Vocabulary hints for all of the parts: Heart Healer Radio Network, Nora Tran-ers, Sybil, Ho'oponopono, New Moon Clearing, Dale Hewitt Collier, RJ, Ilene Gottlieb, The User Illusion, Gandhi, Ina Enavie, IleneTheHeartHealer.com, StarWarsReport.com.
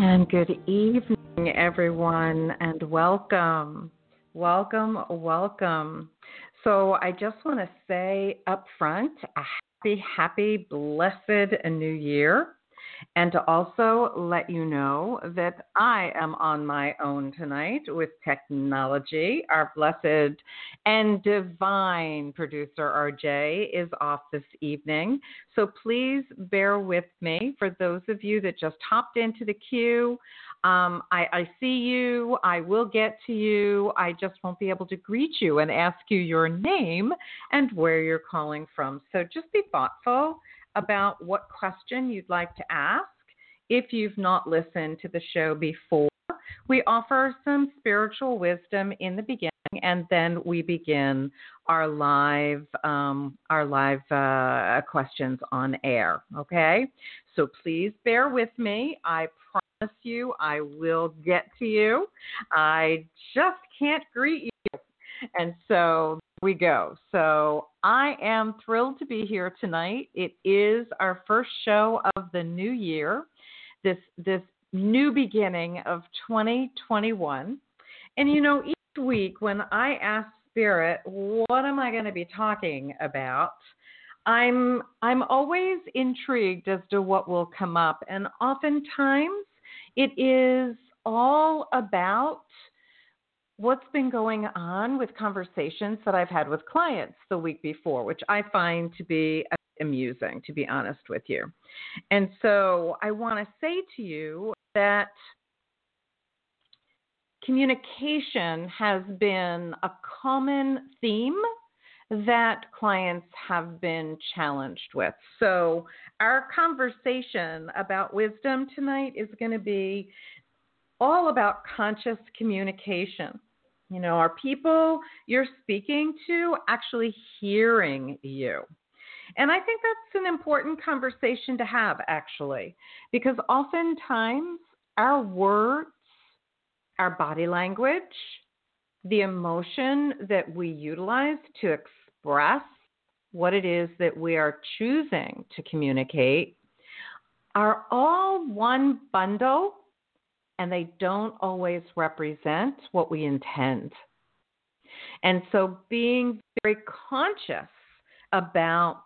And good evening, everyone, and welcome. Welcome. So I just want to say up front, a happy, blessed New Year. And to also let you know that I am on my own tonight with technology. Our blessed and divine producer, RJ, is off this evening. So please bear with me. For those of you that just hopped into the queue, I see you. I will get to you. I just won't be able to greet you and ask you your name and where you're calling from. So just be thoughtful about what question you'd like to ask. If you've not listened to the show before, we offer some spiritual wisdom in the beginning, and then we begin our live questions on air. Okay, so please bear with me. I promise you, I will get to you. I just can't greet you, and so we go. So I am thrilled to be here tonight. It is our first show of the new year, this new beginning of 2021. And you know, each week when I ask Spirit, what am I going to be talking about? I'm always intrigued as to what will come up. And oftentimes it is all about what's been going on with conversations that I've had with clients the week before, which I find to be amusing, to be honest with you. And so I want to say to you that communication has been a common theme that clients have been challenged with. So our conversation about wisdom tonight is going to be all about conscious communication. You know, are people you're speaking to actually hearing you? And I think that's an important conversation to have, actually, because oftentimes our words, our body language, the emotion that we utilize to express what it is that we are choosing to communicate are all one bundle, and they don't always represent what we intend. And so being very conscious about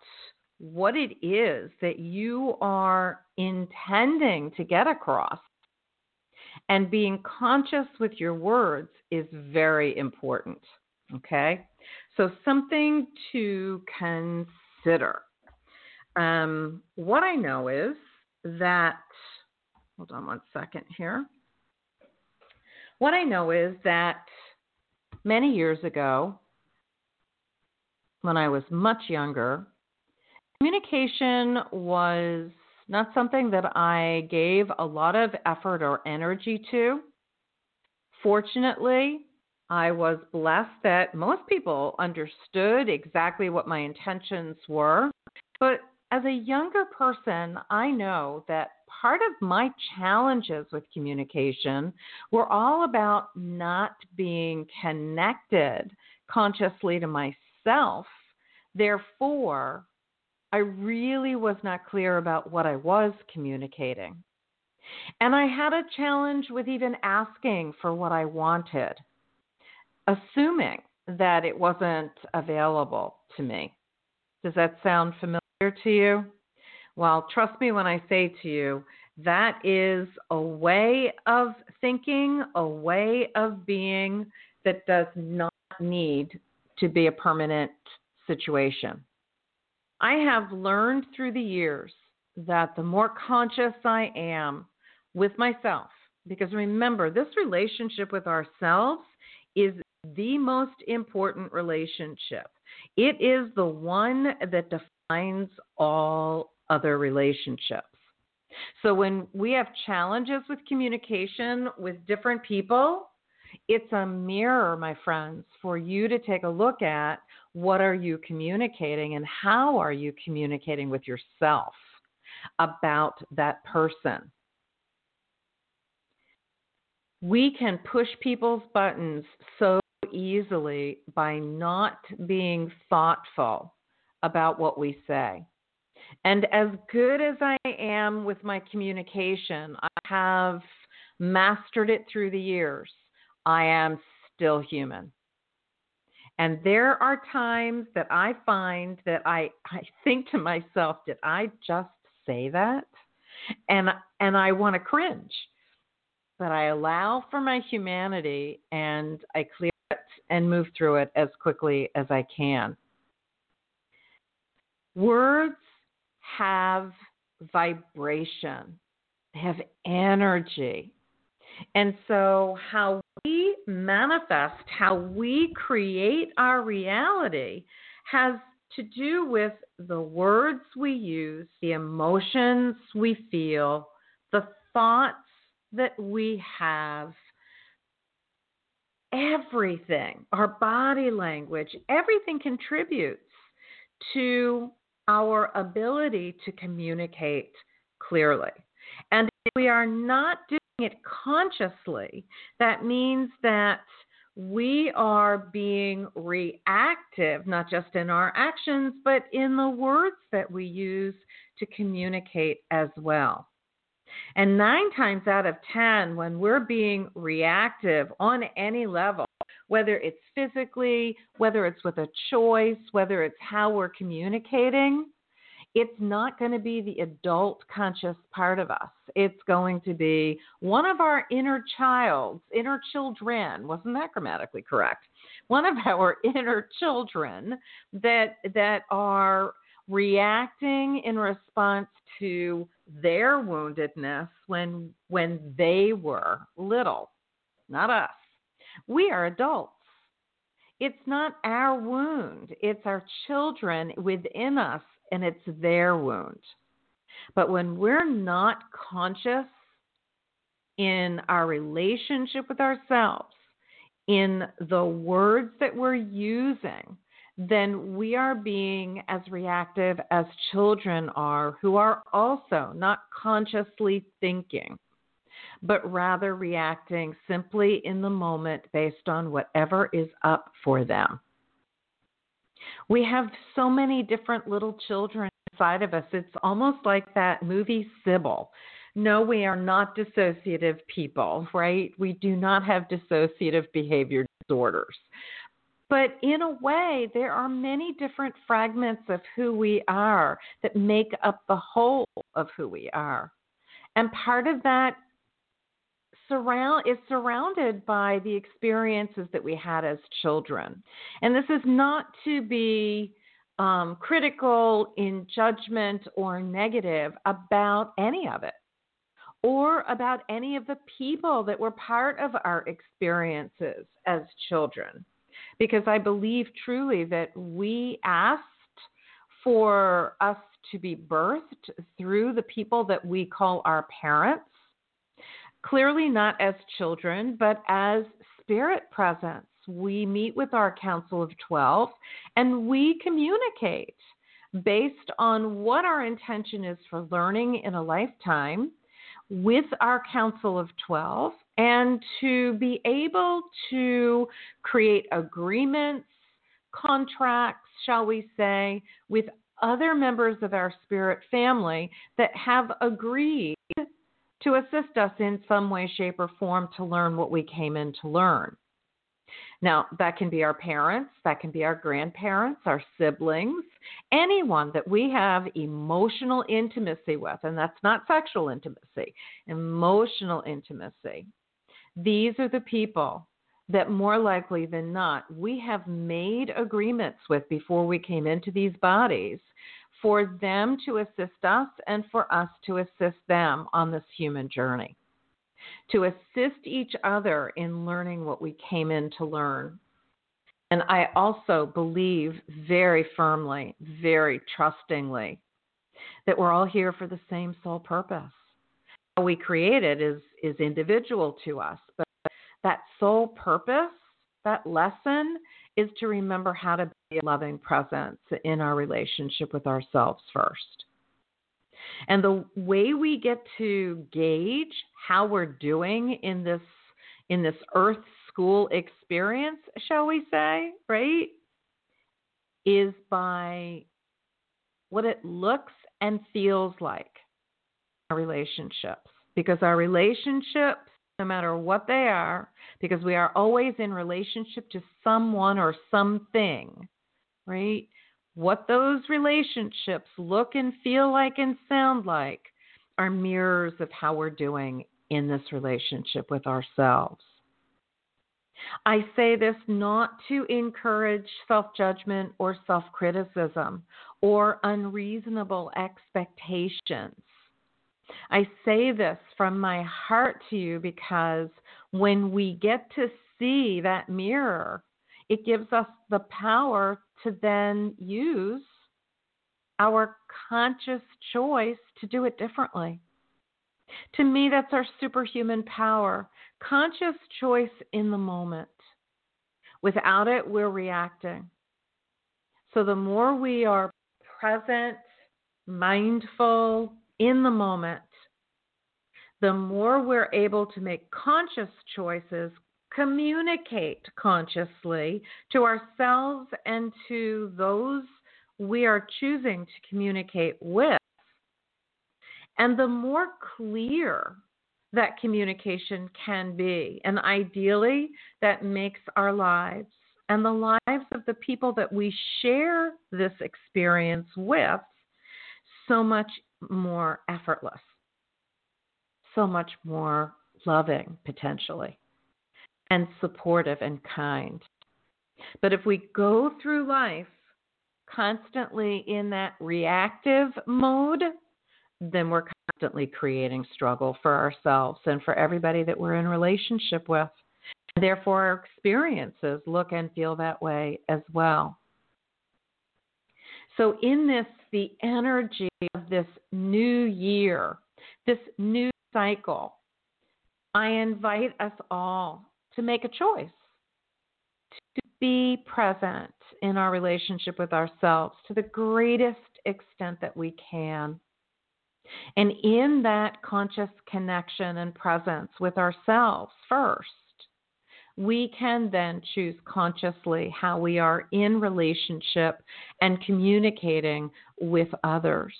what it is that you are intending to get across and being conscious with your words is very important, okay? So something to consider. What I know is that, hold on one second here. What I know is that many years ago, when I was much younger, communication was not something that I gave a lot of effort or energy to. Fortunately, I was blessed that most people understood exactly what my intentions were. But as a younger person, I know that part of my challenges with communication were all about not being connected consciously to myself. Therefore, I really was not clear about what I was communicating. And I had a challenge with even asking for what I wanted, assuming that it wasn't available to me. Does that sound familiar to you? Well, trust me when I say to you, that is a way of thinking, a way of being that does not need to be a permanent situation. I have learned through the years that the more conscious I am with myself, because remember, this relationship with ourselves is the most important relationship. It is the one that defines all other relationships. So when we have challenges with communication with different people, it's a mirror, my friends, for you to take a look at what are you communicating and how are you communicating with yourself about that person. We can push people's buttons so easily by not being thoughtful about what we say. And as good as I am with my communication, I have mastered it through the years. I am still human. And there are times that I find that I think to myself, did I just say that? And I want to cringe. But I allow for my humanity and I clear it and move through it as quickly as I can. Words have vibration. They have energy. And so how we manifest, how we create our reality has to do with the words we use, the emotions we feel, the thoughts that we have, everything, our body language, everything contributes to our ability to communicate clearly. And if we are not doing it consciously, that means that we are being reactive, not just in our actions, but in the words that we use to communicate as well. And 9 times out of 10, when we're being reactive on any level, whether it's physically, whether it's with a choice, whether it's how we're communicating, it's not going to be the adult conscious part of us. It's going to be one of our inner children, wasn't that grammatically correct? One of our inner children that are reacting in response to their woundedness when they were little, not us. We are adults. It's not our wound. It's our children within us, and it's their wound. But when we're not conscious in our relationship with ourselves, in the words that we're using, then we are being as reactive as children are, who are also not consciously thinking, but rather reacting simply in the moment based on whatever is up for them. We have so many different little children inside of us. It's almost like that movie Sybil. No, we are not dissociative people, right? We do not have dissociative behavior disorders. But in a way, there are many different fragments of who we are that make up the whole of who we are. And part of that is surrounded by the experiences that we had as children. And this is not to be critical in judgment or negative about any of it, or about any of the people that were part of our experiences as children. Because I believe truly that we asked for us to be birthed through the people that we call our parents, clearly not as children, but as spirit presence, we meet with our Council of 12, and we communicate based on what our intention is for learning in a lifetime with our Council of 12, and to be able to create agreements, contracts, shall we say, with other members of our spirit family that have agreed to assist us in some way, shape, or form to learn what we came in to learn. Now, that can be our parents, that can be our grandparents, our siblings, anyone that we have emotional intimacy with, and that's not sexual intimacy, emotional intimacy. These are the people that more likely than not, we have made agreements with before we came into these bodies for them to assist us and for us to assist them on this human journey, to assist each other in learning what we came in to learn. And I also believe very firmly, very trustingly, that we're all here for the same sole purpose. What we created is individual to us, but that sole purpose, that lesson, is to remember how to be a loving presence in our relationship with ourselves first. And the way we get to gauge how we're doing in this earth school experience, shall we say, right, is by what it looks and feels like in our relationships. Because our relationships, no matter what they are, because we are always in relationship to someone or something, right? What those relationships look and feel like and sound like are mirrors of how we're doing in this relationship with ourselves. I say this not to encourage self-judgment or self-criticism or unreasonable expectations. I say this from my heart to you because when we get to see that mirror, it gives us the power to then use our conscious choice to do it differently. To me, that's our superhuman power, conscious choice in the moment. Without it, we're reacting. So the more we are present, mindful, in the moment, the more we're able to make conscious choices, communicate consciously to ourselves and to those we are choosing to communicate with. And the more clear that communication can be, and ideally that makes our lives and the lives of the people that we share this experience with so much more effortless, so much more loving potentially, and supportive and kind. But if we go through life constantly in that reactive mode, then we're constantly creating struggle for ourselves and for everybody that we're in relationship with. And therefore, our experiences look and feel that way as well. So in this, the energy of this new year, this new cycle, I invite us all to make a choice, to be present in our relationship with ourselves to the greatest extent that we can. And in that conscious connection and presence with ourselves first, we can then choose consciously how we are in relationship and communicating with others.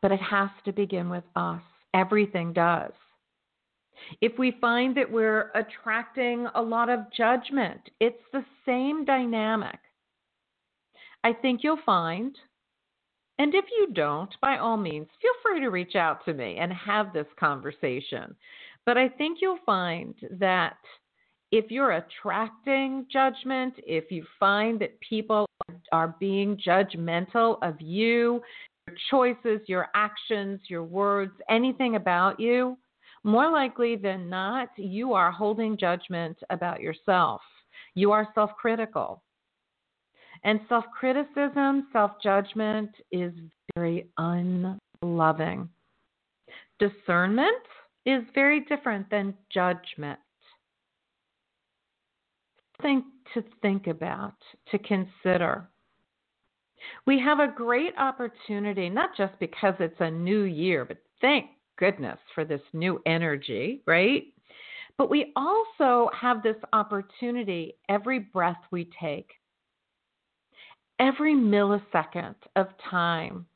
But it has to begin with us. Everything does. If we find that we're attracting a lot of judgment, it's the same dynamic. I think you'll find, and if you don't, by all means, feel free to reach out to me and have this conversation. But I think you'll find that if you're attracting judgment, if you find that people are being judgmental of you, your choices, your actions, your words, anything about you, more likely than not, you are holding judgment about yourself. You are self-critical. And self-criticism, self-judgment is very unloving. Discernment is very different than judgment. thing to think about, to consider. We have a great opportunity, not just because it's a new year, but thank goodness for this new energy, right? But we also have this opportunity every breath we take, every millisecond of time,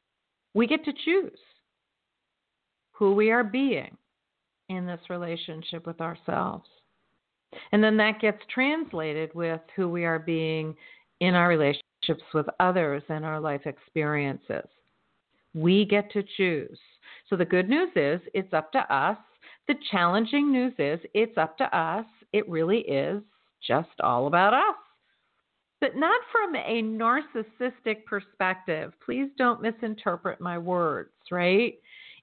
we get to choose who we are being in this relationship with ourselves. And then that gets translated with who we are being in our relationships with others and our life experiences. We get to choose. So the good news is it's up to us. The challenging news is it's up to us. It really is just all about us. But not from a narcissistic perspective. Please don't misinterpret my words, right?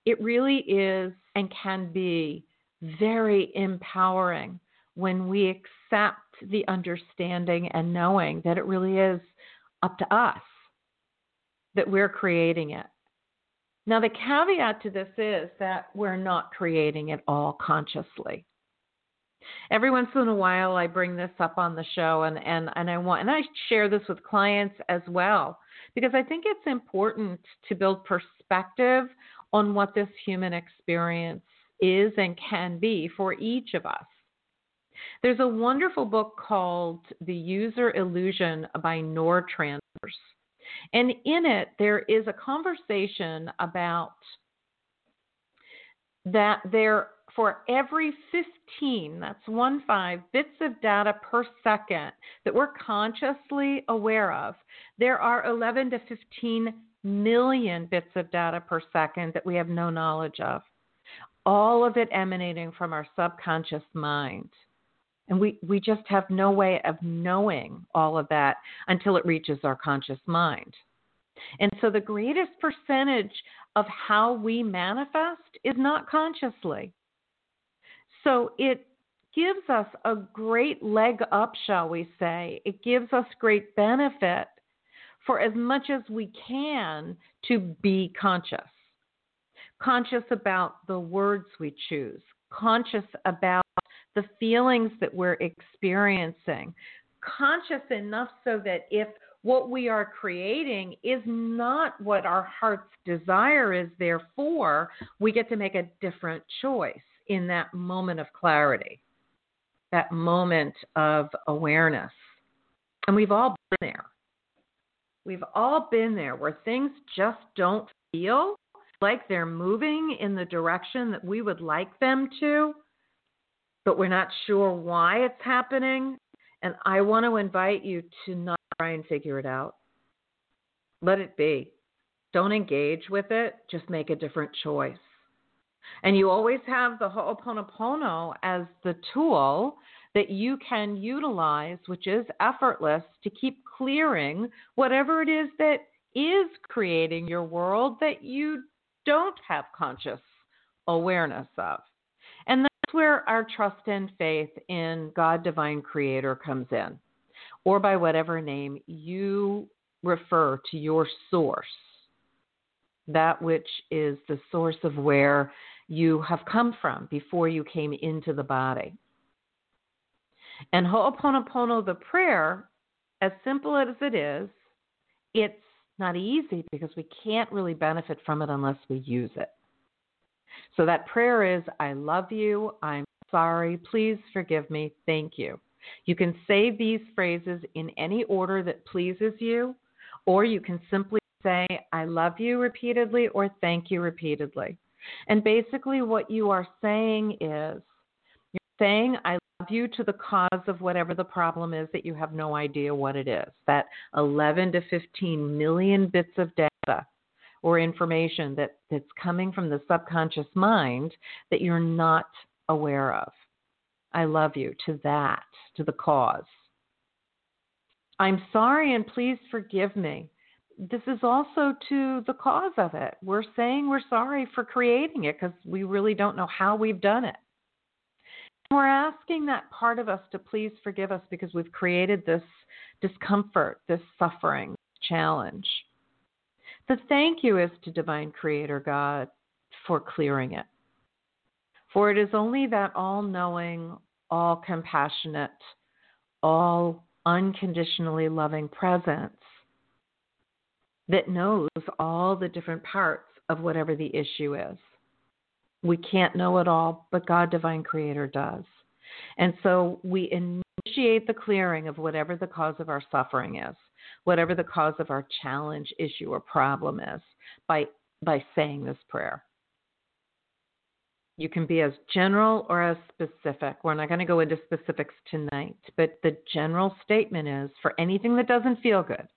It really is and can be very empowering when we accept the understanding and knowing that it really is up to us, that we're creating it. Now, the caveat to this is that we're not creating it all consciously. Every once in a while, I bring this up on the show, and I share this with clients as well, because I think it's important to build perspective on what this human experience is and can be for each of us. There's a wonderful book called The User Illusion by Nora Tran-ers, and in it, there is a conversation about that there for every 15, that's 1-5, bits of data per second that we're consciously aware of, there are 11 to 15 million bits of data per second that we have no knowledge of, all of it emanating from our subconscious mind. And we just have no way of knowing all of that until it reaches our conscious mind. And so the greatest percentage of how we manifest is not consciously. So it gives us a great leg up, shall we say. It gives us great benefit for as much as we can to be conscious. Conscious about the words we choose. Conscious about the feelings that we're experiencing. Conscious enough so that if what we are creating is not what our heart's desire is, therefore, we get to make a different choice in that moment of clarity, that moment of awareness. And we've all been there. We've all been there where things just don't feel like they're moving in the direction that we would like them to, but we're not sure why it's happening. And I want to invite you to not try and figure it out. Let it be. Don't engage with it. Just make a different choice. And you always have the Ho'oponopono as the tool that you can utilize, which is effortless, to keep clearing whatever it is that is creating your world that you don't have conscious awareness of. And that's where our trust and faith in God, Divine Creator, comes in, or by whatever name you refer to your source, that which is the source of where you have come from before you came into the body. And Ho'oponopono, the prayer, as simple as it is, it's not easy because we can't really benefit from it unless we use it. So that prayer is, I love you, I'm sorry, please forgive me, thank you. You can say these phrases in any order that pleases you, or you can simply say, I love you repeatedly, or thank you repeatedly. And basically what you are saying is, you're saying, I love you to the cause of whatever the problem is that you have no idea what it is. That 11 to 15 million bits of data or information that's coming from the subconscious mind that you're not aware of. I love you to that, to the cause. I'm sorry and please forgive me. This is also to the cause of it. We're saying we're sorry for creating it because we really don't know how we've done it. And we're asking that part of us to please forgive us because we've created this discomfort, this suffering, this challenge. The thank you is to Divine Creator God for clearing it. For it is only that all-knowing, all-compassionate, all unconditionally loving presence that knows all the different parts of whatever the issue is. We can't know it all, but God, Divine Creator, does. And so we initiate the clearing of whatever the cause of our suffering is, whatever the cause of our challenge, issue, or problem is, by saying this prayer. You can be as general or as specific. We're not going to go into specifics tonight, but the general statement is, for anything that doesn't feel good,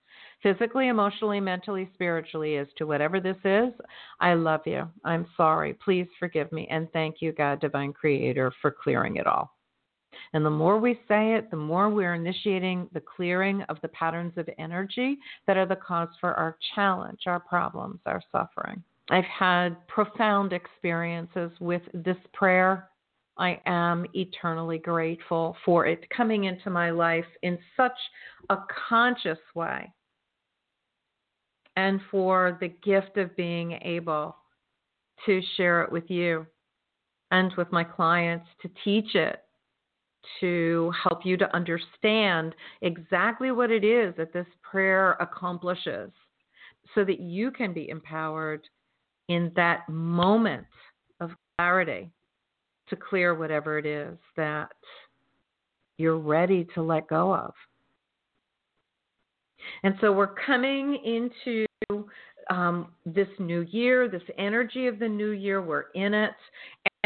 physically, emotionally, mentally, spiritually, is to whatever this is, I love you. I'm sorry. Please forgive me. And thank you, God, Divine Creator, for clearing it all. And the more we say it, the more we're initiating the clearing of the patterns of energy that are the cause for our challenge, our problems, our suffering. I've had profound experiences with this prayer. I am eternally grateful for it coming into my life in such a conscious way, and for the gift of being able to share it with you and with my clients, to teach it, to help you to understand exactly what it is that this prayer accomplishes, so that you can be empowered in that moment of clarity to clear whatever it is that you're ready to let go of. And so we're coming into this new year, this energy of the new year. We're in it.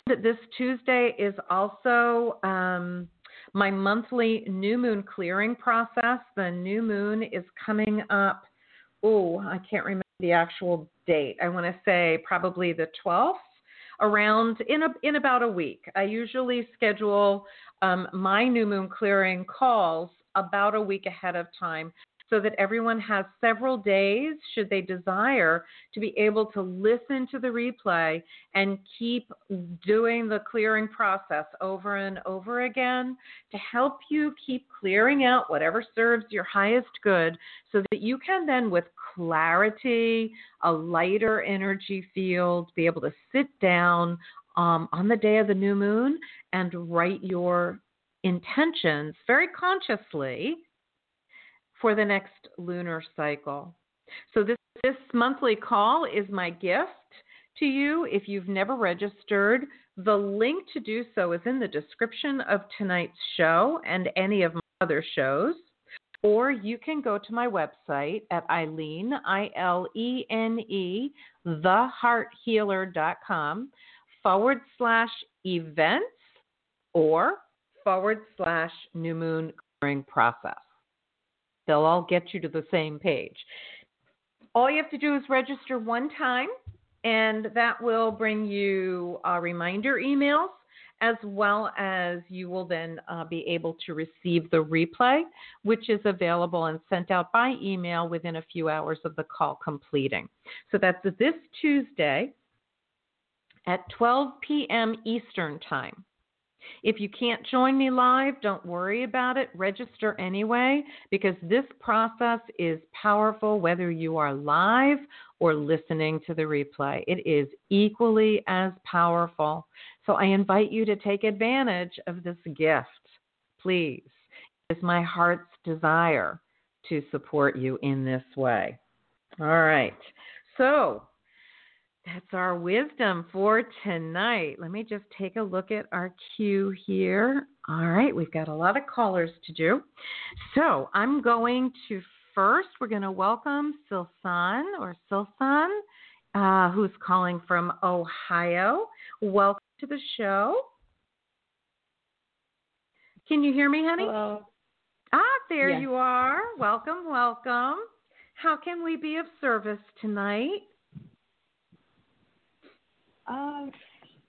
And this Tuesday is also my monthly new moon clearing process. The new moon is coming up. Oh, I can't remember the actual date. I want to say probably the 12th, around in about a week. I usually schedule my new moon clearing calls about a week ahead of time, so that everyone has several days, should they desire, to be able to listen to the replay and keep doing the clearing process over and over again to help you keep clearing out whatever serves your highest good, so that you can then, with clarity, a lighter energy field, be able to sit down on the day of the new moon and write your intentions very consciously for the next lunar cycle. So this monthly call is my gift to you. If you've never registered, the link to do so is in the description of tonight's show and any of my other shows. Or you can go to my website at Ilene, ILENE, TheHeartHealer.com, /events or / new moon clearing process. They'll all get you to the same page. All you have to do is register one time, and that will bring you reminder emails, as well as you will then be able to receive the replay, which is available and sent out by email within a few hours of the call completing. So that's this Tuesday at 12 p.m. Eastern Time. If you can't join me live, don't worry about it. Register anyway, because this process is powerful whether you are live or listening to the replay. It is equally as powerful. So I invite you to take advantage of this gift, please. It is my heart's desire to support you in this way. All right. So that's our wisdom for tonight. Let me just take a look at our queue here. All right, we've got a lot of callers to do. So I'm going to first, we're going to welcome Silsan, who's calling from Ohio. Welcome to the show. Can you hear me, honey? Hello. Ah, there yes. You are. Welcome, welcome. How can we be of service tonight?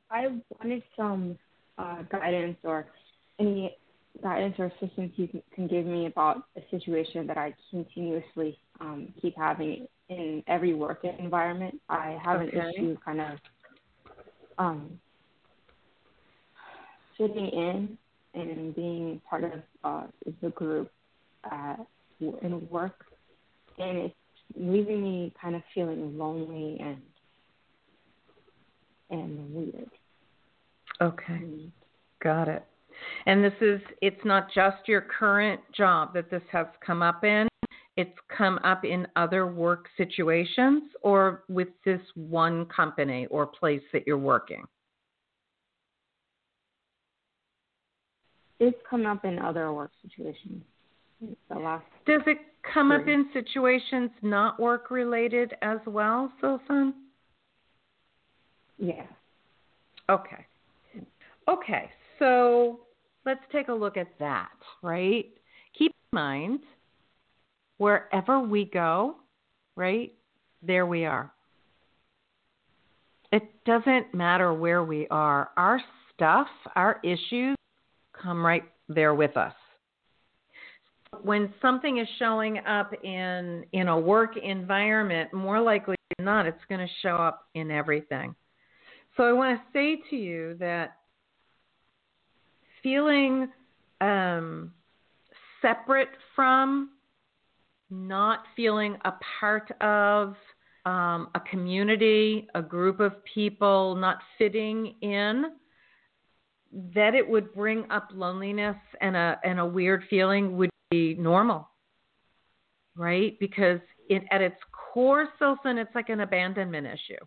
I wanted some guidance or any guidance or assistance you can give me about a situation that I continuously keep having in every work environment. I have an issue kind of fitting in and being part of the group in work, and it's leaving me kind of feeling lonely and weird. Okay. Got it. And this is, it's not just your current job that this has come up in. It's come up in other work situations or with this one company or place that you're working. It's come up in other work situations. Does it come up in situations not work-related as well, Sylvan? Yeah. Okay. Okay, so let's take a look at that, right? Keep in mind, wherever we go, right, there we are. It doesn't matter where we are. Our stuff, our issues come right there with us. When something is showing up in a work environment, more likely than not, it's going to show up in everything. So I want to say to you that feeling separate from, not feeling a part of a community, a group of people, not fitting in, that it would bring up loneliness and a weird feeling would be normal, right? Because it, at its core, Sylvan, it's like an abandonment issue,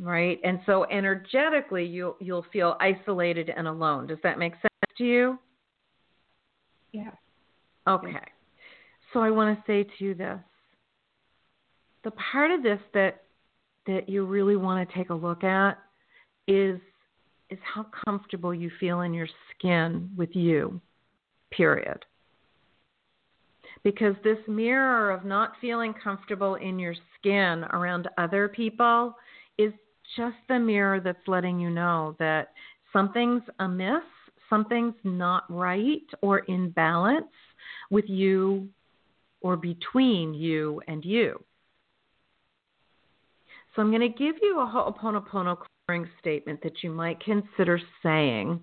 right? And so energetically, you'll feel isolated and alone. Does that make sense to you? Yeah. Okay. So I want to say to you this. The part of this that you really want to take a look at is how comfortable you feel in your skin with you, period. Because this mirror of not feeling comfortable in your skin around other people is just the mirror that's letting you know that something's amiss, something's not right or in balance with you or between you and you. So I'm going to give you a Ho'oponopono clearing statement that you might consider saying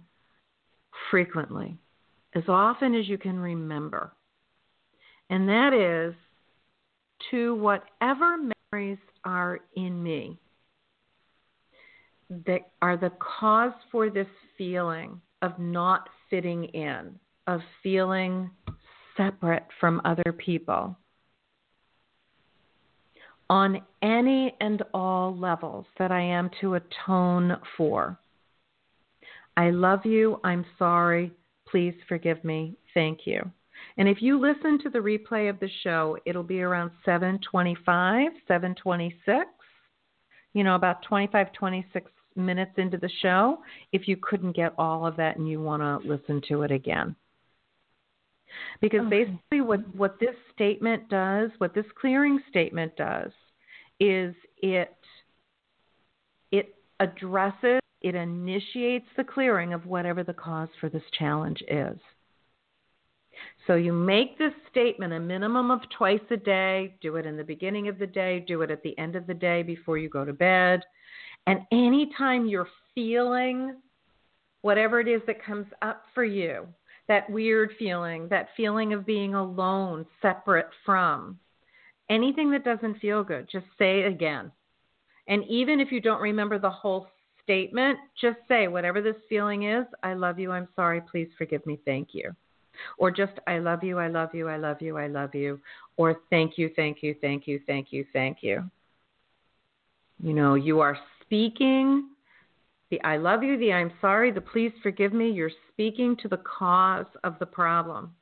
frequently, as often as you can remember. And that is, to whatever memories are in me that are the cause for this feeling of not fitting in, of feeling separate from other people, on any and all levels that I am to atone for. I love you. I'm sorry. Please forgive me. Thank you. And if you listen to the replay of the show, it'll be around 7:25, 7:26, about 25, 26 minutes into the show, if you couldn't get all of that and you want to listen to it again. Because basically what this statement does, what this clearing statement does, is it addresses, it initiates the clearing of whatever the cause for this challenge is. So you make this statement a minimum of twice a day. Do it in the beginning of the day. Do it at the end of the day before you go to bed. And anytime you're feeling whatever it is that comes up for you, that weird feeling, that feeling of being alone, separate from, anything that doesn't feel good, just say it again. And even if you don't remember the whole statement, just say whatever this feeling is, I love you, I'm sorry, please forgive me, thank you. Or just, I love you, I love you, I love you, I love you. Or thank you, thank you, thank you, thank you, thank you. You are speaking the I love you, the I'm sorry, the please forgive me. You're speaking to the cause of the problem.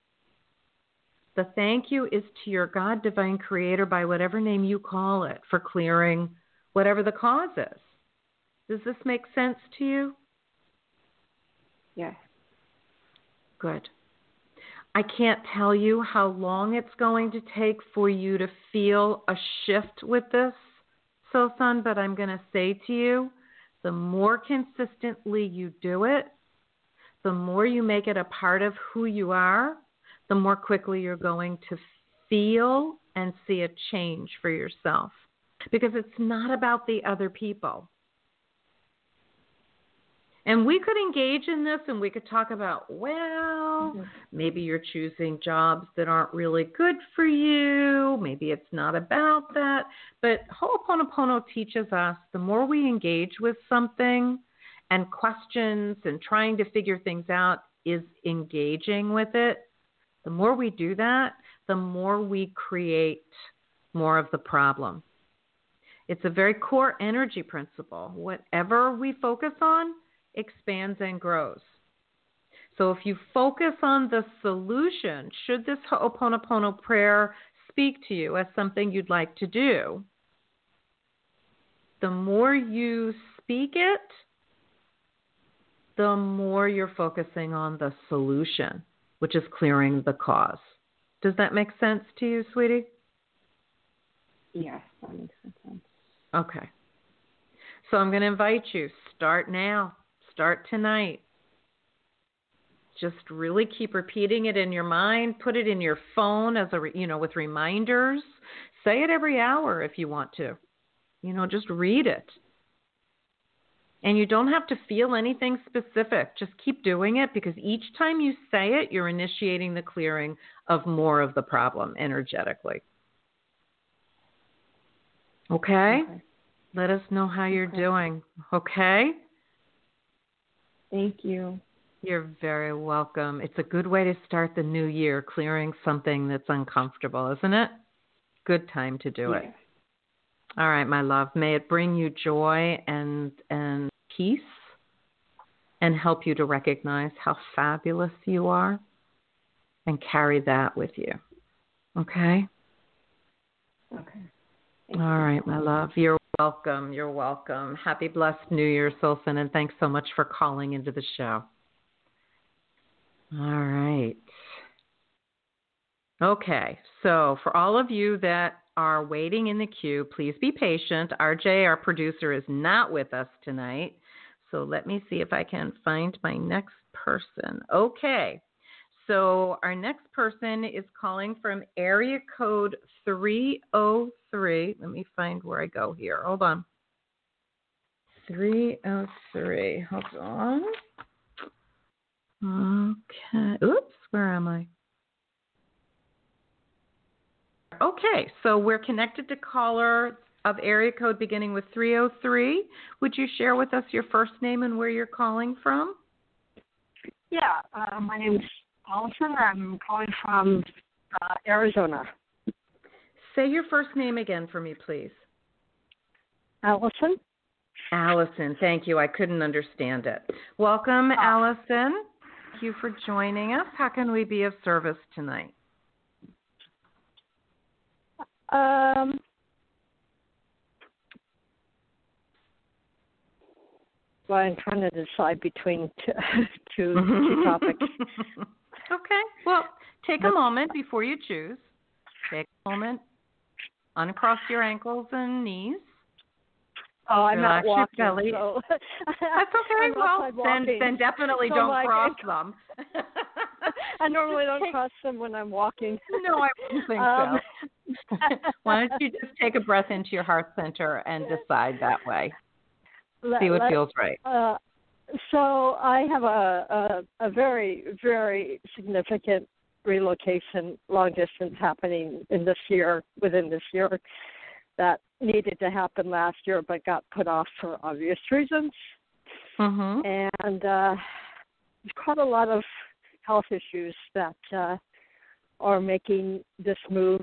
The thank you is to your God, divine creator, by whatever name you call it, for clearing whatever the cause is. Does this make sense to you? Yes. Good. I can't tell you how long it's going to take for you to feel a shift with this, Sylvan, but I'm going to say to you, the more consistently you do it, the more you make it a part of who you are, the more quickly you're going to feel and see a change for yourself. Because it's not about the other people. And we could engage in this and we could talk about, maybe you're choosing jobs that aren't really good for you. Maybe it's not about that. But Ho'oponopono teaches us the more we engage with something and questions and trying to figure things out is engaging with it. The more we do that, the more we create more of the problem. It's a very core energy principle. Whatever we focus on expands and grows. So if you focus on the solution, should this Ho'oponopono prayer speak to you as something you'd like to do, the more you speak it, the more you're focusing on the solution, which is clearing the cause. Does that make sense to you, sweetie? Yes, that makes sense. Okay. So I'm going to invite you, start now. Start tonight. Just really keep repeating it in your mind. Put it in your phone as a, with reminders. Say it every hour if you want to. Just read it. And you don't have to feel anything specific. Just keep doing it, because each time you say it, you're initiating the clearing of more of the problem energetically. Okay? Let us know how you're doing. Okay? Thank you. You're very welcome. It's a good way to start the new year, clearing something that's uncomfortable, isn't it? Good time to do it. All right, my love. May it bring you joy and peace, and help you to recognize how fabulous you are and carry that with you. Okay? Okay. All right, my love. You're welcome. You're welcome. Happy blessed New Year, Sultan, and thanks so much for calling into the show. All right. Okay, so for all of you that are waiting in the queue, please be patient. RJ, our producer, is not with us tonight. So let me see if I can find my next person. Okay. So our next person is calling from area code 303. Let me find where I go here. Hold on. 303. Hold on. Okay. Oops, where am I? Okay, so we're connected to caller of area code beginning with 303. Would you share with us your first name and where you're calling from? Yeah, my name is Allison. I'm calling from Arizona. Say your first name again for me, please. Allison. Allison, thank you. I couldn't understand it. Welcome, Allison. Thank you for joining us. How can we be of service tonight? Well, I'm trying to decide between two topics. Okay. Well, take a moment before you choose. Take a moment. Uncross your ankles and knees. Oh, I'm not walking. Your belly. So. That's okay. Well, then definitely so don't cross them. I normally don't cross them when I'm walking. No, I wouldn't think so. Why don't you just take a breath into your heart center and decide that way? See what feels right. So I have a very, very significant relocation, long distance, happening in this year, within this year, that needed to happen last year but got put off for obvious reasons. Mm-hmm. And there's quite a lot of health issues that are making this move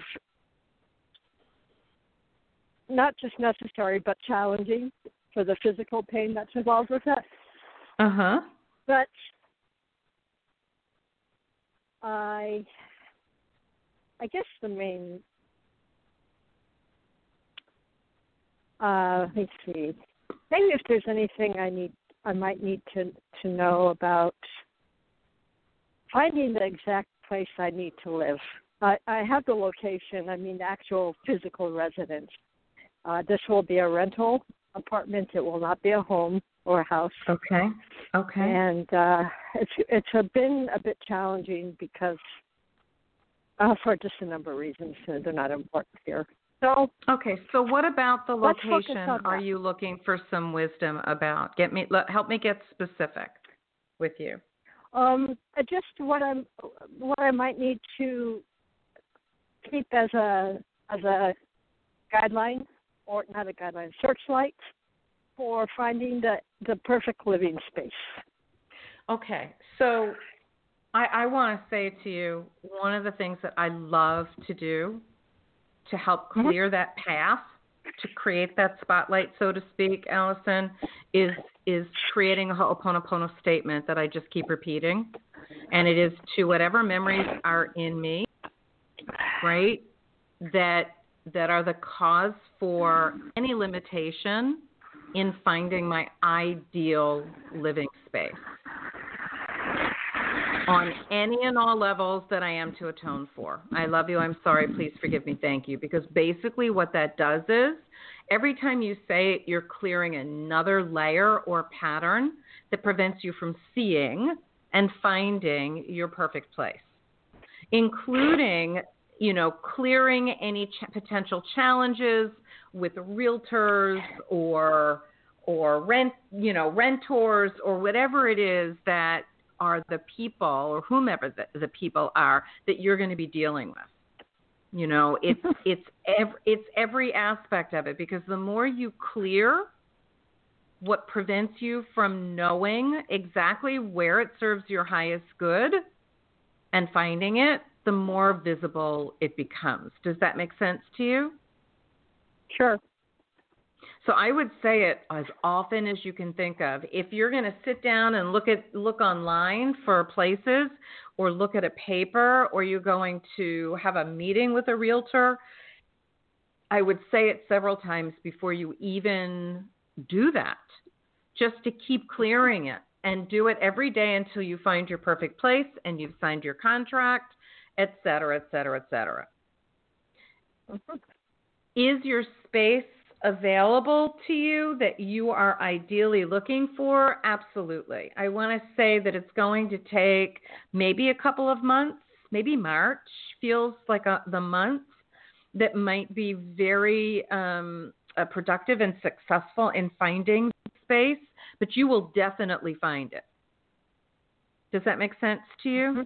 not just necessary but challenging for the physical pain that's involved with it. Uh-huh. But I guess the main let's see. Maybe if there's anything I might need to know about finding the exact place I need to live. I have the location. I mean, the actual physical residence. This will be a rental apartment. It will not be a home or a house. Okay. Okay. And it's been a bit challenging because for just a number of reasons. They're not important here. So, okay, so what about the location are you looking for some wisdom about? Help me get specific with you. Just what I might need to keep as a guideline, or not a guideline, searchlight for finding the perfect living space. Okay, so I want to say to you, one of the things that I love to do to help clear that path, to create that spotlight, so to speak, Allison, is creating a Ho'oponopono statement that I just keep repeating. And it is to whatever memories are in me, right, that are the cause for any limitation in finding my ideal living space on any and all levels that I am to atone for. I love you, I'm sorry, please forgive me, thank you. Because basically what that does is every time you say it, you're clearing another layer or pattern that prevents you from seeing and finding your perfect place, including, you know, clearing any potential challenges with realtors or rentors or whatever it is that are the people or whomever the people are that you're going to be dealing with. You know, it's every aspect of it, because the more you clear what prevents you from knowing exactly where it serves your highest good and finding it, the more visible it becomes. Does that make sense to you? Sure. So I would say it as often as you can think of. If you're going to sit down and look online for places or look at a paper, or you're going to have a meeting with a realtor, I would say it several times before you even do that, just to keep clearing it, and do it every day until you find your perfect place and you've signed your contract, et cetera, et cetera, et cetera. Is your space available to you that you are ideally looking for? Absolutely. I want to say that it's going to take maybe a couple of months, maybe March feels like the month that might be very productive and successful in finding space, but you will definitely find it. Does that make sense to you? Mm-hmm.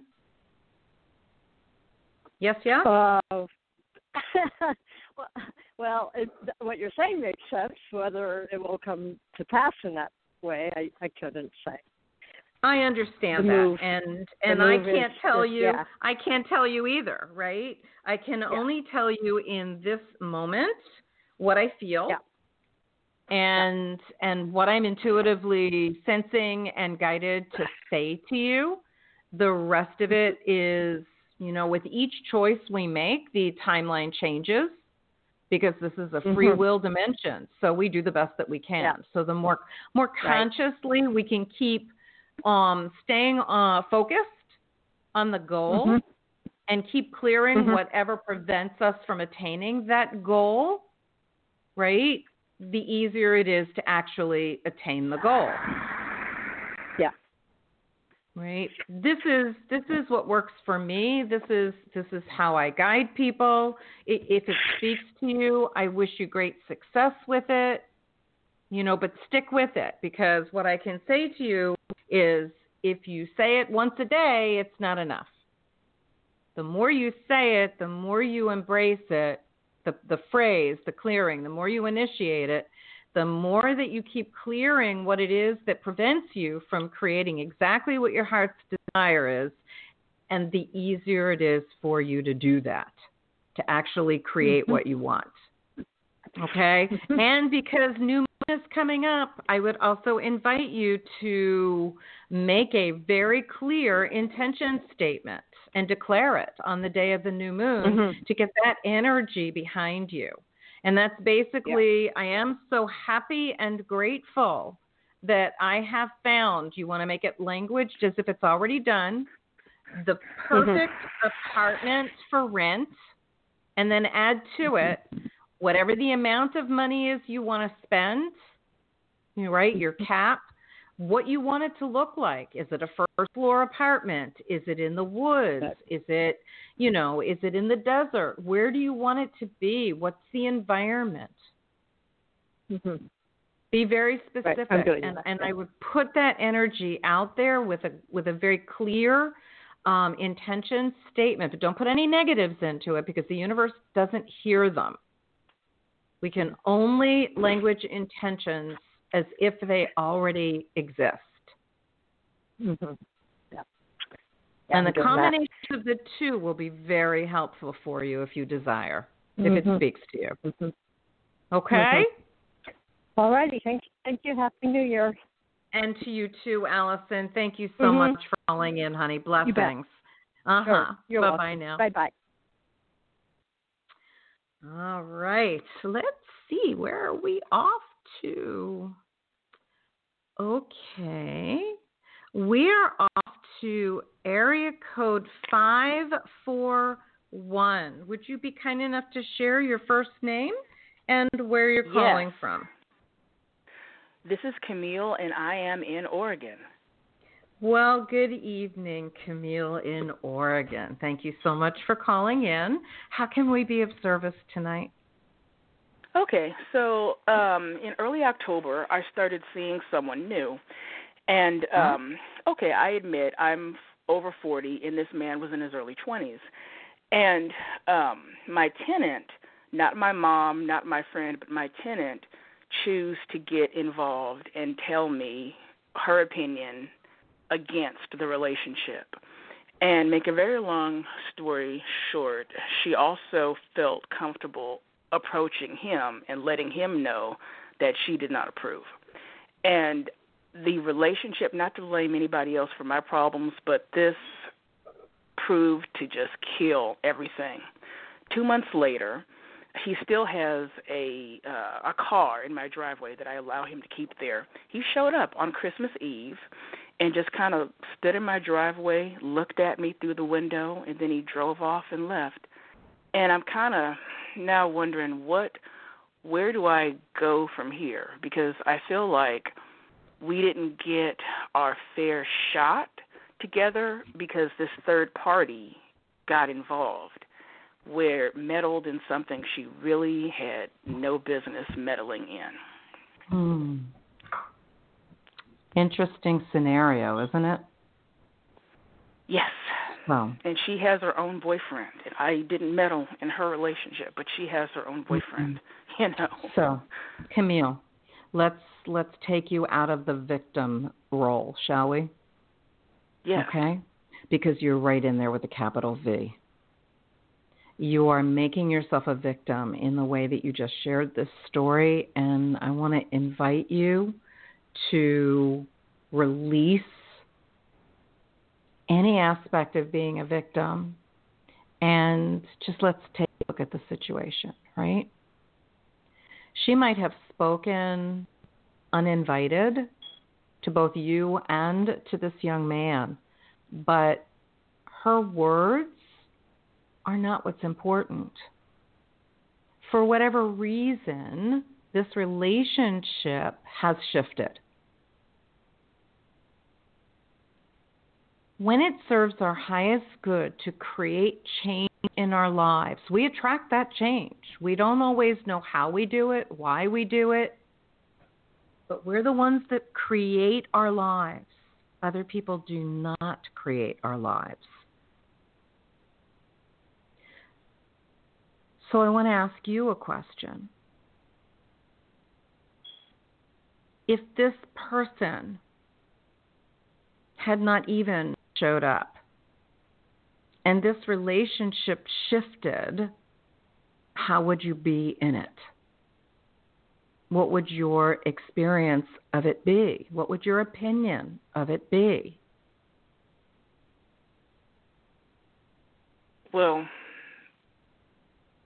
Yes, yeah? Well, what you're saying makes sense. Whether it will come to pass in that way, I couldn't say. I understand that, and I can't tell you. Yeah. I can't tell you either, right? I can only tell you in this moment what I feel, and what I'm intuitively sensing and guided to say to you. The rest of it is, you know, with each choice we make, the timeline changes, because this is a free will dimension. So we do the best that we can. Yeah. So the more consciously we can keep staying focused on the goal and keep clearing whatever prevents us from attaining that goal, right, the easier it is to actually attain the goal. Yeah. Right? This is what works for me. This is how I guide people. If it speaks to you, I wish you great success with it. You know, but stick with it, because what I can say to you is if you say it once a day, it's not enough. The more you say it, the more you embrace it, the phrase, the clearing, the more you initiate it, the more that you keep clearing what it is that prevents you from creating exactly what your heart's desire is, and the easier it is for you to do that, to actually create what you want. Okay? And because new moon is coming up, I would also invite you to make a very clear intention statement and declare it on the day of the new moon to get that energy behind you. And that's basically, I am so happy and grateful that I have found, you want to make it languaged as if it's already done, the perfect apartment for rent, and then add to it whatever the amount of money is you want to spend, right, your cap, what you want it to look like. Is it a first floor apartment? Is it in the woods? Is it in the desert? Where do you want it to be? What's the environment? Be very specific. Right. And I would put that energy out there with a very clear intention statement, but don't put any negatives into it, because the universe doesn't hear them. We can only language intentions as if they already exist. Mm-hmm. Yeah. And the combination of the two will be very helpful for you if you desire, mm-hmm. if it speaks to you. Mm-hmm. Okay? Mm-hmm. All righty. Thank you. Happy New Year. And to you too, Allison. Thank you so much for calling in, honey. Blessings. Uh-huh. Sure. Bye-bye now. Bye-bye. All right. Let's see. Where are we off to? Okay. We are off to area code 541. Would you be kind enough to share your first name and where you're calling from? This is Camille, and I am in Oregon. Well, good evening, Camille in Oregon. Thank you so much for calling in. How can we be of service tonight? Okay, so in early October, I started seeing someone new. And, okay, I admit I'm over 40, and this man was in his early 20s. And my tenant, not my mom, not my friend, but my tenant, choose to get involved and tell me her opinion against the relationship. And make a very long story short, she also felt comfortable approaching him and letting him know that she did not approve. And the relationship, not to blame anybody else for my problems, but this proved to just kill everything. 2 months later, he still has a car in my driveway that I allow him to keep there. He showed up on Christmas Eve and just kind of stood in my driveway, looked at me through the window, and then he drove off and left. And I'm kind of now wondering where do I go from here? Because I feel like we didn't get our fair shot together because this third party got involved, where meddled in something she really had no business meddling in. Interesting scenario, isn't it? Yes. Well, and she has her own boyfriend. I didn't meddle in her relationship, but she has her own boyfriend, you know. So, Camille, let's take you out of the victim role, shall we? Yeah. Okay? Because you're right in there with a capital V. You are making yourself a victim in the way that you just shared this story, and I want to invite you to release any aspect of being a victim, and just let's take a look at the situation, right? She might have spoken uninvited to both you and to this young man, but her words are not what's important. For whatever reason, this relationship has shifted. When it serves our highest good to create change in our lives, we attract that change. We don't always know how we do it, why we do it, but we're the ones that create our lives. Other people do not create our lives. So I want to ask you a question. If this person had not even showed up and this relationship shifted, how would you be in it? What would your experience of it be? What would your opinion of it be? Well,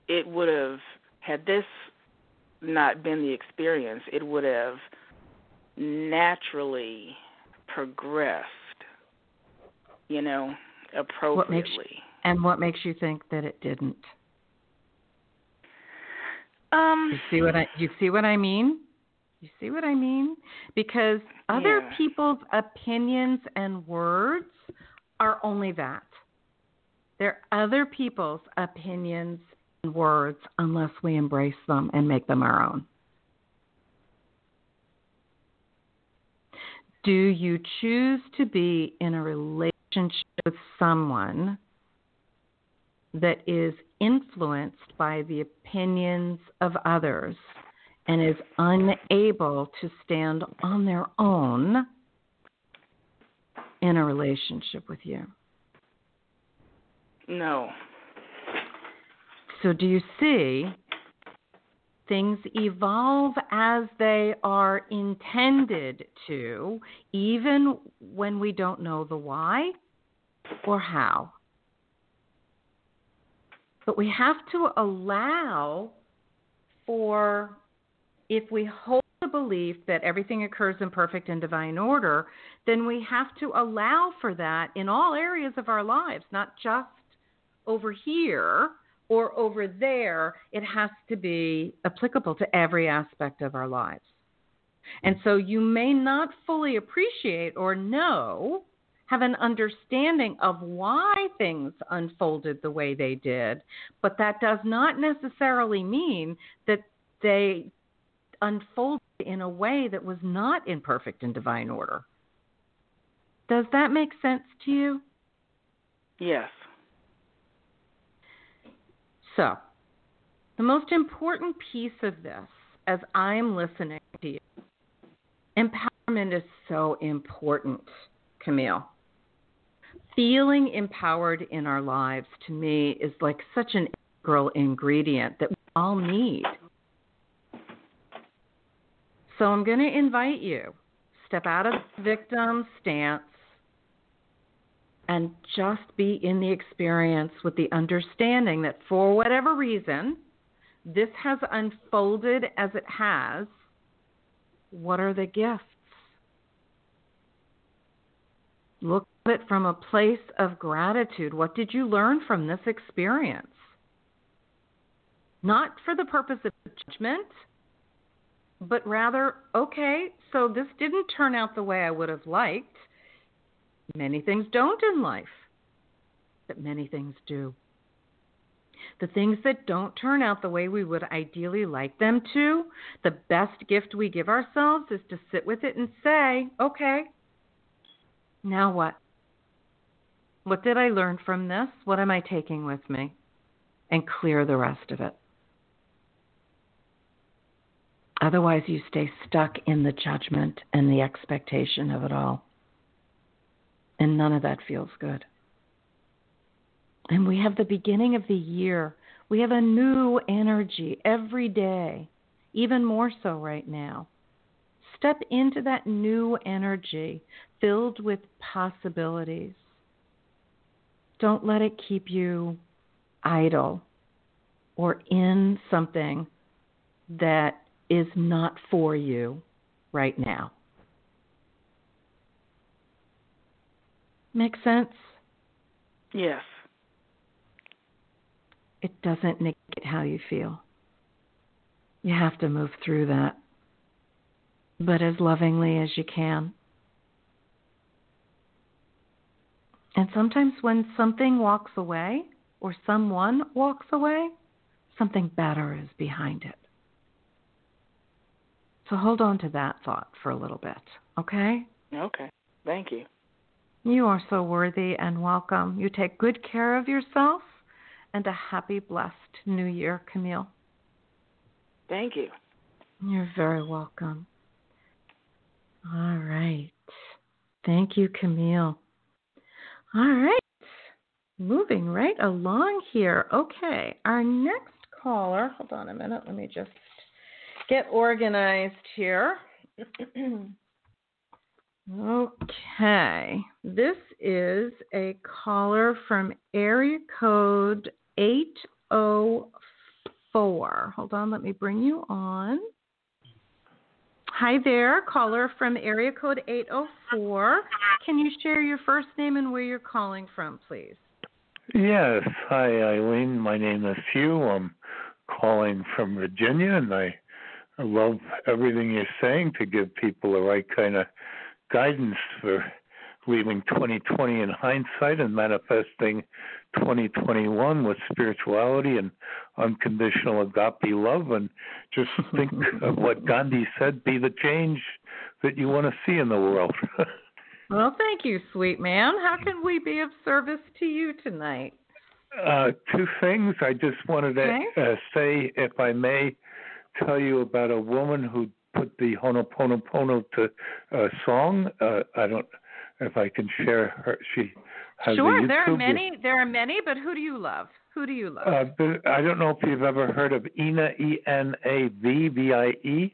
it would have, had this not been the experience, it would have naturally progressed, you know, appropriately. What makes you think that it didn't? You see what I mean? Because other people's opinions and words are only that. They're other people's opinions words unless we embrace them and make them our own. Do you choose to be in a relationship with someone that is influenced by the opinions of others and is unable to stand on their own in a relationship with you? No. So do you see things evolve as they are intended to, even when we don't know the why or how? But we have to allow for, if we hold the belief that everything occurs in perfect and divine order, then we have to allow for that in all areas of our lives, not just over here or over there. It has to be applicable to every aspect of our lives. And so you may not fully appreciate or know, have an understanding of why things unfolded the way they did, but that does not necessarily mean that they unfolded in a way that was not in perfect and divine order. Does that make sense to you? Yes. So, the most important piece of this, as I'm listening to you, empowerment is so important, Camille. Feeling empowered in our lives, to me, is like such an integral ingredient that we all need. So I'm going to invite you, step out of the victim stance and just be in the experience with the understanding that for whatever reason, this has unfolded as it has. What are the gifts? Look at it from a place of gratitude. What did you learn from this experience? Not for the purpose of judgment, but rather, okay, so this didn't turn out the way I would have liked. Many things don't in life, but many things do. The things that don't turn out the way we would ideally like them to, the best gift we give ourselves is to sit with it and say, okay, now what? What did I learn from this? What am I taking with me? And clear the rest of it. Otherwise, you stay stuck in the judgment and the expectation of it all. And none of that feels good. And we have the beginning of the year. We have a new energy every day, even more so right now. Step into that new energy filled with possibilities. Don't let it keep you idle or in something that is not for you right now. Make sense? Yes. It doesn't negate how you feel. You have to move through that, but as lovingly as you can. And sometimes when something walks away or someone walks away, something better is behind it. So hold on to that thought for a little bit, okay? Okay. Thank you. You are so worthy and welcome. You take good care of yourself, and a happy, blessed New Year, Camille. Thank you. You're very welcome. All right. Thank you, Camille. All right. Moving right along here. Okay. Our next caller. Hold on a minute. Let me just get organized here. Okay, this is a caller from area code 804. Hold on, let me bring you on. Hi there, caller from area code 804. Can you share your first name and where you're calling from, please? Yes, hi Eileen, my name is Hugh. I'm calling from Virginia, and I love everything you're saying to give people the right kind of guidance for leaving 2020 in hindsight and manifesting 2021 with spirituality and unconditional agape love. And just think of what Gandhi said, be the change that you want to see in the world. Well, thank you, sweet man. How can we be of service to you tonight? Two things. I just wanted to say, if I may, tell you about a woman who put the Ho'oponopono to song. I don't if I can share her. She has sure. A there are many. There are many. But who do you love? Who do you love? I don't know if you've ever heard of Ina Enavie.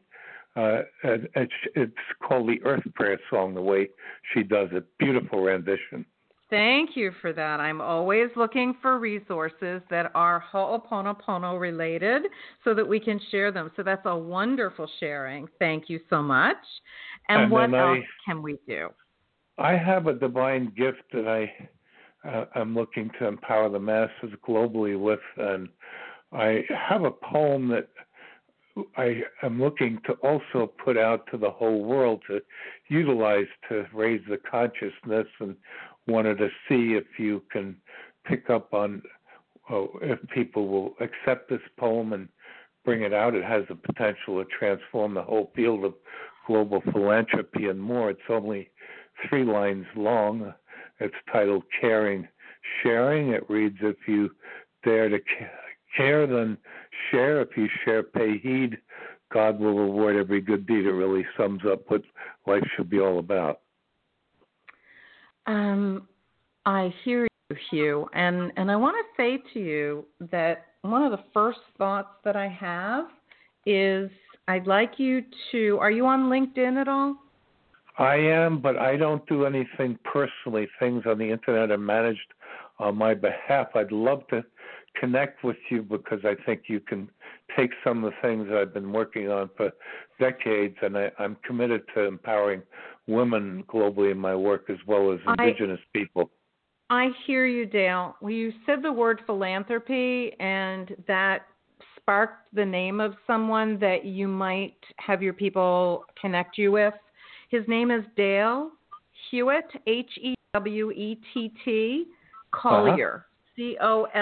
It's called the Earth Prayer Song. The way she does it, beautiful rendition. Thank you for that. I'm always looking for resources that are Ho'oponopono related so that we can share them. So that's a wonderful sharing. Thank you so much. And what else can we do? I have a divine gift that I'm looking to empower the masses globally with. And I have a poem that I am looking to also put out to the whole world to utilize to raise the consciousness, and wanted to see if you can pick up on if people will accept this poem and bring it out. It has the potential to transform the whole field of global philanthropy and more. It's only 3 lines long. It's titled Caring, Sharing. It reads, if you dare to care, then share. If you share, pay heed. God will reward every good deed. It really sums up what life should be all about. I hear you, Hugh, and I want to say to you that one of the first thoughts that I have is I'd like you to, are you on LinkedIn at all? I am, but I don't do anything personally. Things on the internet are managed on my behalf. I'd love to connect with you because I think you can take some of the things that I've been working on for decades, and I'm committed to empowering women globally in my work as well as indigenous people. I hear you, Dale. Well, you said the word philanthropy, and that sparked the name of someone that you might have your people connect you with. His name is Dale Hewitt, Hewett, Collier, Collier. Right.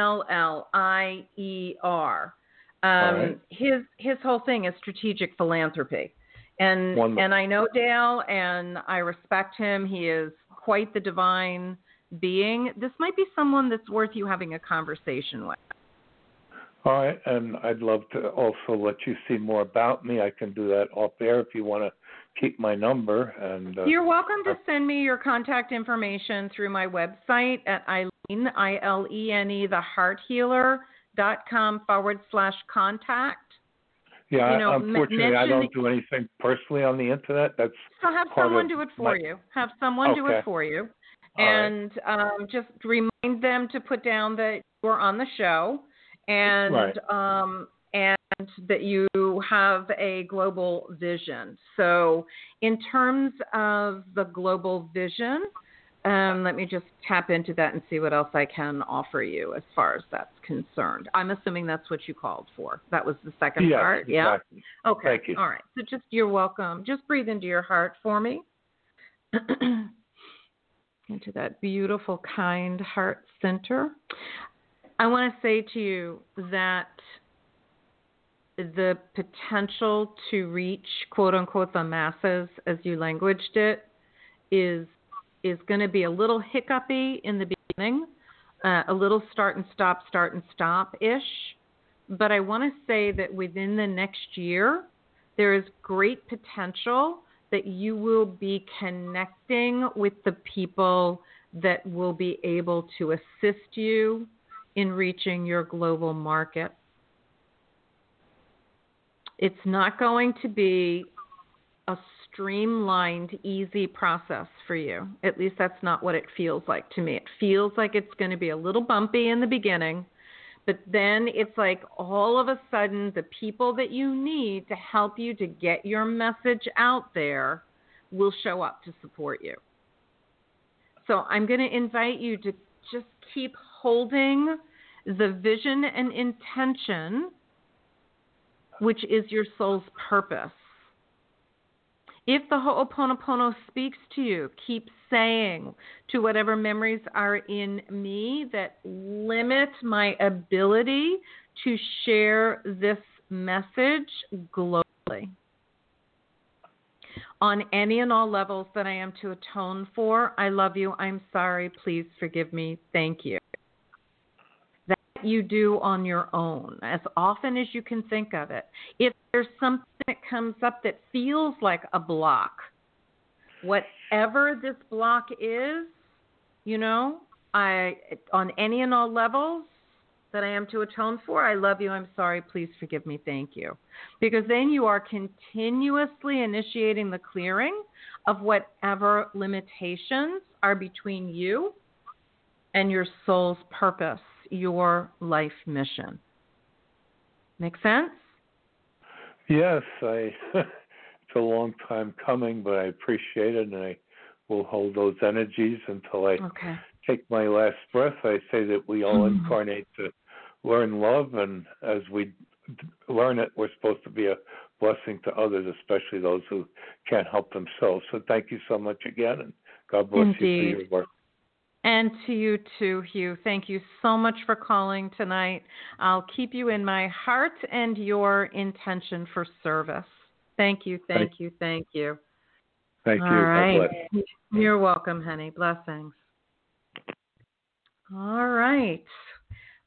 His whole thing is strategic philanthropy. And wonderful. And I know Dale, and I respect him. He is quite the divine being. This might be someone that's worth you having a conversation with. All right, and I'd love to also let you see more about me. I can do that off air if you want to keep my number. And you're welcome to send me your contact information through my website at Ilene, IleneTheHeartHealer.com/contact. Yeah, unfortunately, I don't do anything personally on the internet. That's so have someone do it for you. Have someone do it for you. And just remind them to put down that you are on the show and that you have a global vision. So in terms of the global vision, let me just tap into that and see what else I can offer you as far as that's concerned. I'm assuming that's what you called for. That was the second part. Exactly. Yeah. Okay. Thank you. All right. So just you're welcome. Just breathe into your heart for me. Into that beautiful, kind heart center. I want to say to you that the potential to reach, quote unquote, the masses, as you languaged it, is going to be a little hiccupy in the beginning, a little start and stop-ish. But I want to say that within the next year, there is great potential that you will be connecting with the people that will be able to assist you in reaching your global market. It's not going to be a streamlined, easy process for you. At least that's not what it feels like to me. It feels like it's going to be a little bumpy in the beginning, but then it's like all of a sudden the people that you need to help you to get your message out there will show up to support you. So I'm going to invite you to just keep holding the vision and intention, which is your soul's purpose. If the Ho'oponopono speaks to you, keep saying to whatever memories are in me that limit my ability to share this message globally on any and all levels that I am to atone for. I love you. I'm sorry. Please forgive me. Thank you. That you do on your own as often as you can think of it. If there's something that comes up that feels like a block, whatever this block is, you know, I on any and all levels that I am to atone for, I love you, I'm sorry, please forgive me, thank you. Because then you are continuously initiating the clearing of whatever limitations are between you and your soul's purpose, your life mission. Make sense? Yes, it's a long time coming, but I appreciate it, and I will hold those energies until I take my last breath. I say that we all incarnate to learn love, and as we learn it, we're supposed to be a blessing to others, especially those who can't help themselves. So thank you so much again, and God bless you for your work. And to you too, Hugh. Thank you so much for calling tonight. I'll keep you in my heart and your intention for service. Thank you, thank you. Thank you. All right. You're welcome, honey. Blessings. All right.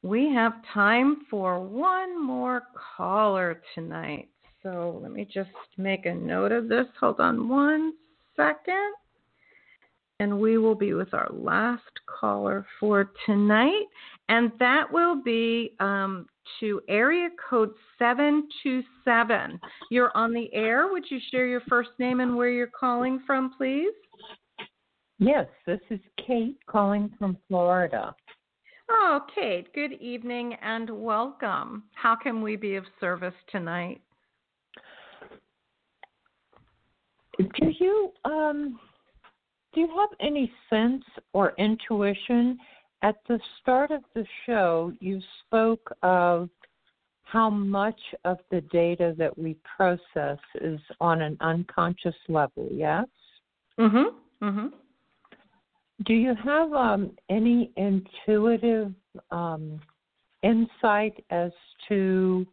We have time for one more caller tonight. So let me just make a note of this. Hold on one second. And we will be with our last caller for tonight. And that will be to area code 727. You're on the air. Would you share your first name and where you're calling from, please? Yes, this is Kate calling from Florida. Oh, Kate, good evening and welcome. How can we be of service tonight? Do you have any sense or intuition? At the start of the show, you spoke of how much of the data that we process is on an unconscious level, yes? Do you have any intuitive insight as to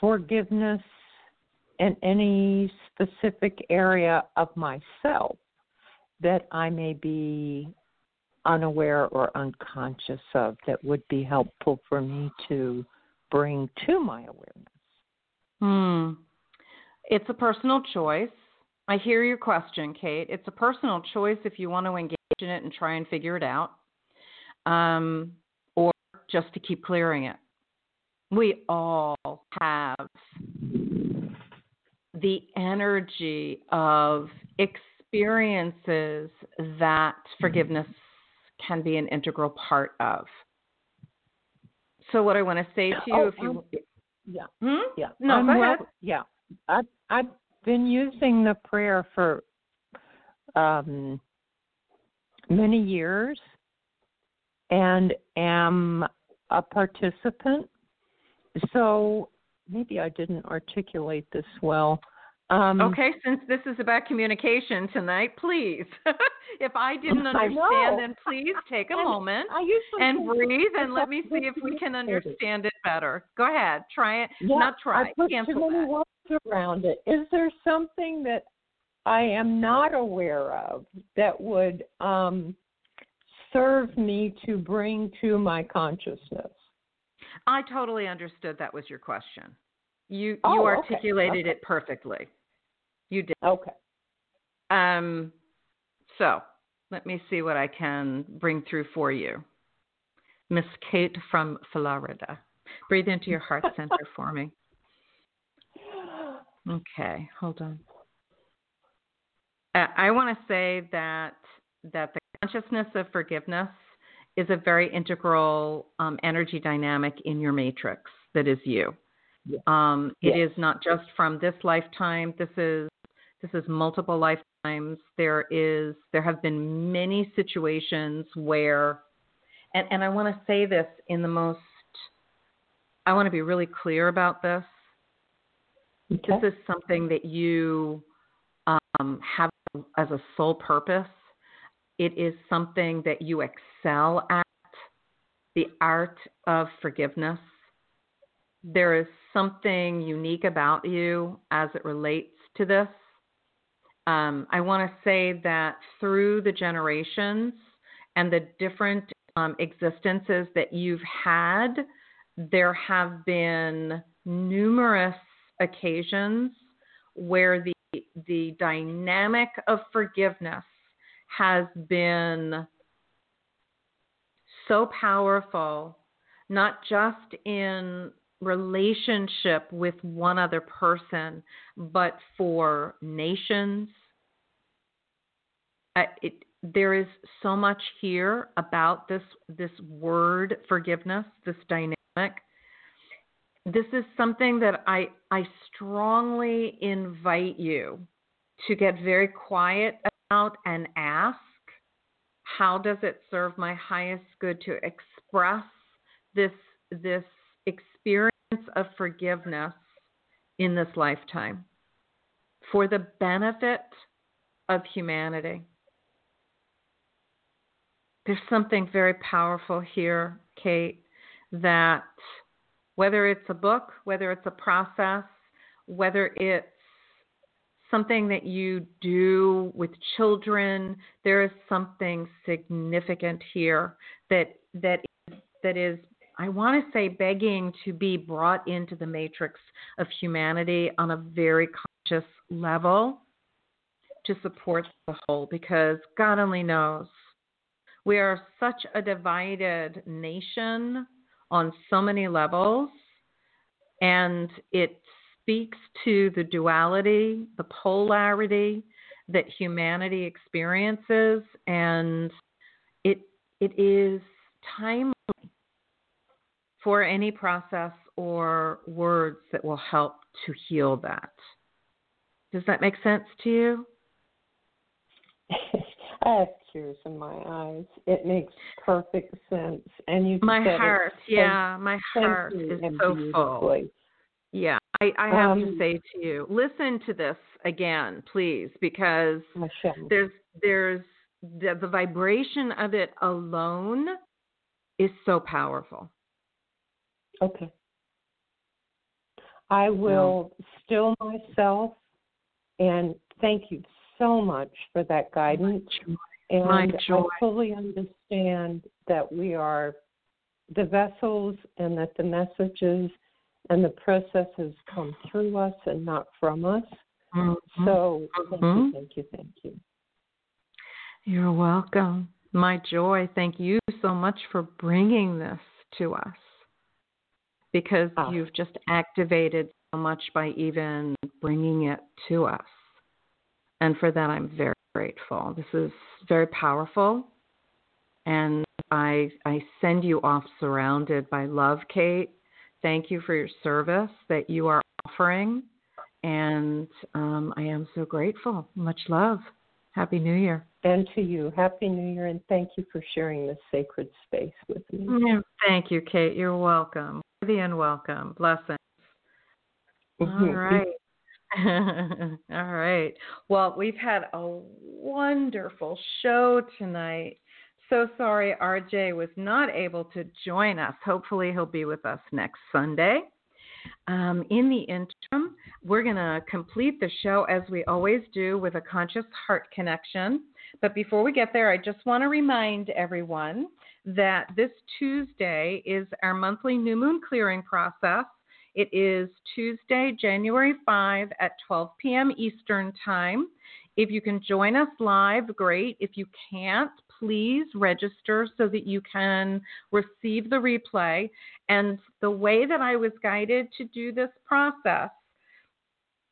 forgiveness in any specific area of myself that I may be unaware or unconscious of that would be helpful for me to bring to my awareness? It's a personal choice. I hear your question, Kate. It's a personal choice if you want to engage in it and try and figure it out, or just to keep clearing it. We all have the energy of experiences that forgiveness can be an integral part of. So what I want to say to you, I've been using the prayer for many years and am a participant. So maybe I didn't articulate this well. Okay, since this is about communication tonight, please. If I didn't understand, then please take a moment and breathe and let me see if we can understand it better. Go ahead. Try it. I put too many words around it. Is there something that I am not aware of that would serve me to bring to my consciousness? I totally understood that was your question. You articulated it perfectly. You did. Okay. So let me see what I can bring through for you. Miss Kate from Florida. Breathe into your heart center for me. Okay, hold on. I want to say that the consciousness of forgiveness is a very integral energy dynamic in your matrix that is you. It is not just from this lifetime. This is multiple lifetimes. There have been many situations where, and I want to say this in the most, I want to be really clear about this. Okay. This is something that you have as a sole purpose. It is something that you excel at, the art of forgiveness. There is something unique about you as it relates to this. I want to say that through the generations and the different existences that you've had, there have been numerous occasions where the dynamic of forgiveness has been so powerful, not just in relationship with one other person, but for nations. There is so much here about this word forgiveness, this dynamic. This is something that I strongly invite you to get very quiet about and ask, how does it serve my highest good to express this experience of forgiveness in this lifetime for the benefit of humanity? There's something very powerful here, Kate, that whether it's a book, whether it's a process, whether it's something that you do with children, there is something significant here that is, I want to say, begging to be brought into the matrix of humanity on a very conscious level to support the whole, because God only knows. We are such a divided nation on so many levels, and it speaks to the duality, the polarity that humanity experiences, and it is timely for any process or words that will help to heal that. Does that make sense to you? I have tears in my eyes. It makes perfect sense. And you, my heart, my heart is so full. Yeah, I have to say to you, listen to this again, please, because there's the vibration of it alone is so powerful. Okay. I will still myself, and thank you so much for that guidance. My joy. I fully understand that we are the vessels and that the messages and the processes come through us and not from us. Mm-hmm. So thank you. You're welcome. My joy. Thank you so much for bringing this to us, because you've just activated so much by even bringing it to us. And for that, I'm very grateful. This is very powerful. And I send you off surrounded by love, Kate. Thank you for your service that you are offering. And I am so grateful. Much love. Happy New Year. And to you. Happy New Year. And thank you for sharing this sacred space with me. Thank you, Kate. You're welcome. Worthy and welcome. Blessings. All right. All right. Well, we've had a wonderful show tonight. So sorry RJ was not able to join us. Hopefully he'll be with us next Sunday. In the interim, we're going to complete the show as we always do with a conscious heart connection. But before we get there, I just want to remind everyone that this Tuesday is our monthly new moon clearing process. It is Tuesday, January 5 at 12 p.m. Eastern Time. If you can join us live, great. If you can't, please register so that you can receive the replay. And the way that I was guided to do this process,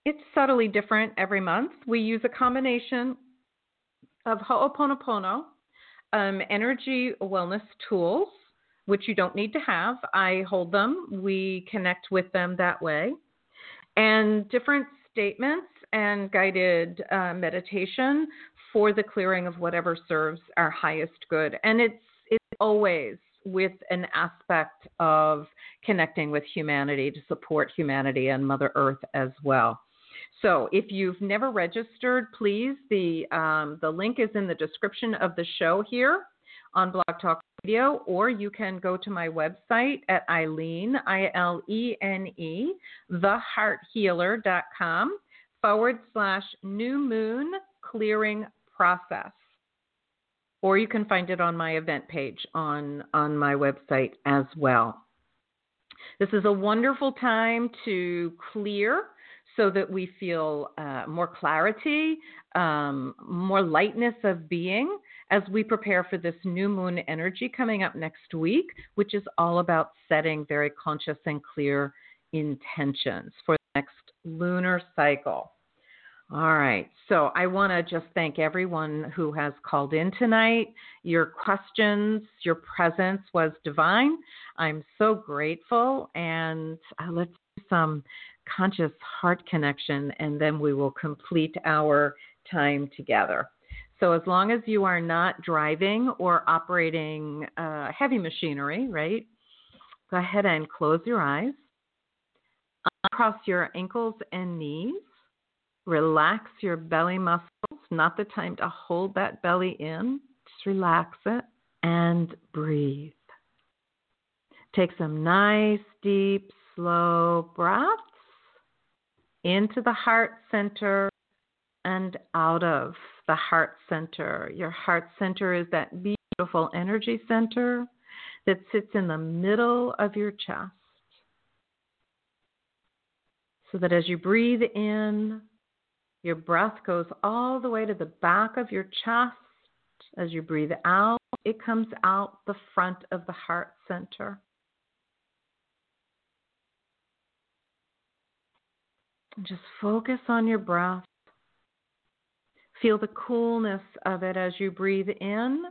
it's subtly different every month. We use a combination of Ho'oponopono, energy wellness tools, which you don't need to have. I hold them. We connect with them that way. And different statements and guided meditation for the clearing of whatever serves our highest good. And it's always with an aspect of connecting with humanity to support humanity and Mother Earth as well. So if you've never registered, please, the link is in the description of the show here on Blog Talk Radio, or you can go to my website at Ilene, I-L-E-N-E, TheHeartHealer.com /new moon clearing process. or you can find it on my event page on my website as well. This is a wonderful time to clear so that we feel more clarity, more lightness of being as we prepare for this new moon energy coming up next week, which is all about setting very conscious and clear intentions for the next lunar cycle. All right. So I want to just thank everyone who has called in tonight. Your questions, your presence was divine. I'm so grateful. And let's do some conscious heart connection, and then we will complete our time together. So as long as you are not driving or operating heavy machinery, right, go ahead and close your eyes. Uncross your ankles and knees. Relax your belly muscles. Not the time to hold that belly in. Just relax it and breathe. Take some nice, deep, slow breaths into the heart center and out of the heart center. Your heart center is that beautiful energy center that sits in the middle of your chest. So that as you breathe in, your breath goes all the way to the back of your chest. As you breathe out, it comes out the front of the heart center. Just focus on your breath. Feel the coolness of it as you breathe in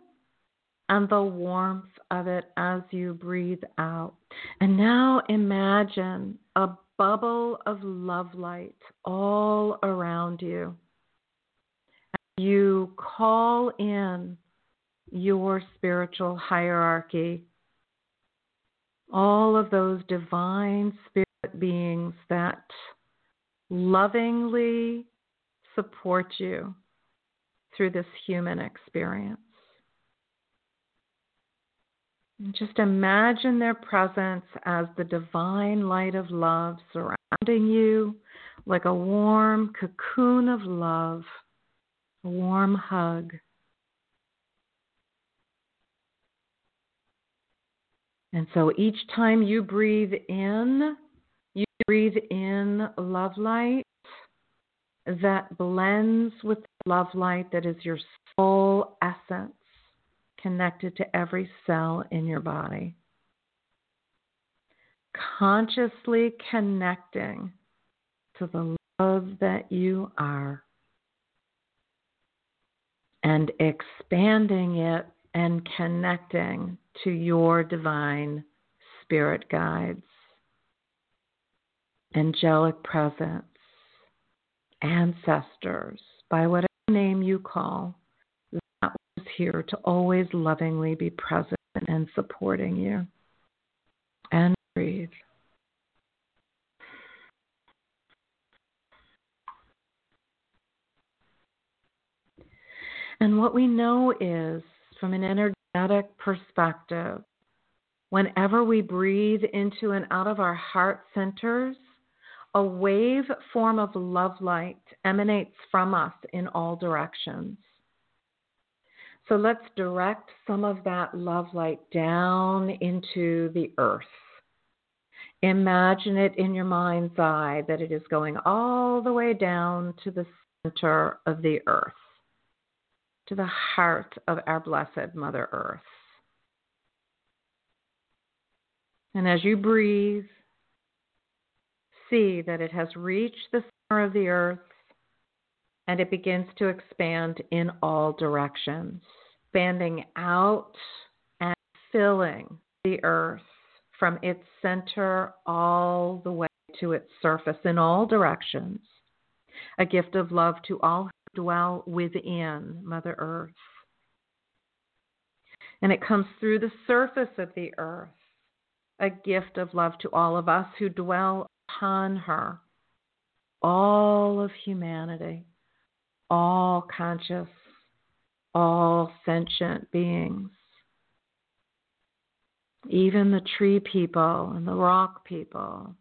and the warmth of it as you breathe out. And now imagine a bubble of love light all around you. You call in your spiritual hierarchy, all of those divine spirit beings that lovingly support you through this human experience. Just imagine their presence as the divine light of love surrounding you, like a warm cocoon of love, a warm hug. And so each time you breathe in love light that blends with the love light that is your soul essence, connected to every cell in your body. Consciously connecting to the love that you are and expanding it and connecting to your divine spirit guides, angelic presence, ancestors, by whatever name you call, here to always lovingly be present and supporting you. And breathe. And what we know is, from an energetic perspective, whenever we breathe into and out of our heart centers, a wave form of love light emanates from us in all directions. So let's direct some of that love light down into the earth. Imagine it in your mind's eye that it is going all the way down to the center of the earth, to the heart of our blessed Mother Earth. And as you breathe, see that it has reached the center of the earth, and it begins to expand in all directions, expanding out and filling the earth from its center all the way to its surface in all directions. A gift of love to all who dwell within Mother Earth. And it comes through the surface of the earth, a gift of love to all of us who dwell upon her, all of humanity. All conscious, all sentient beings, even the tree people and the rock people,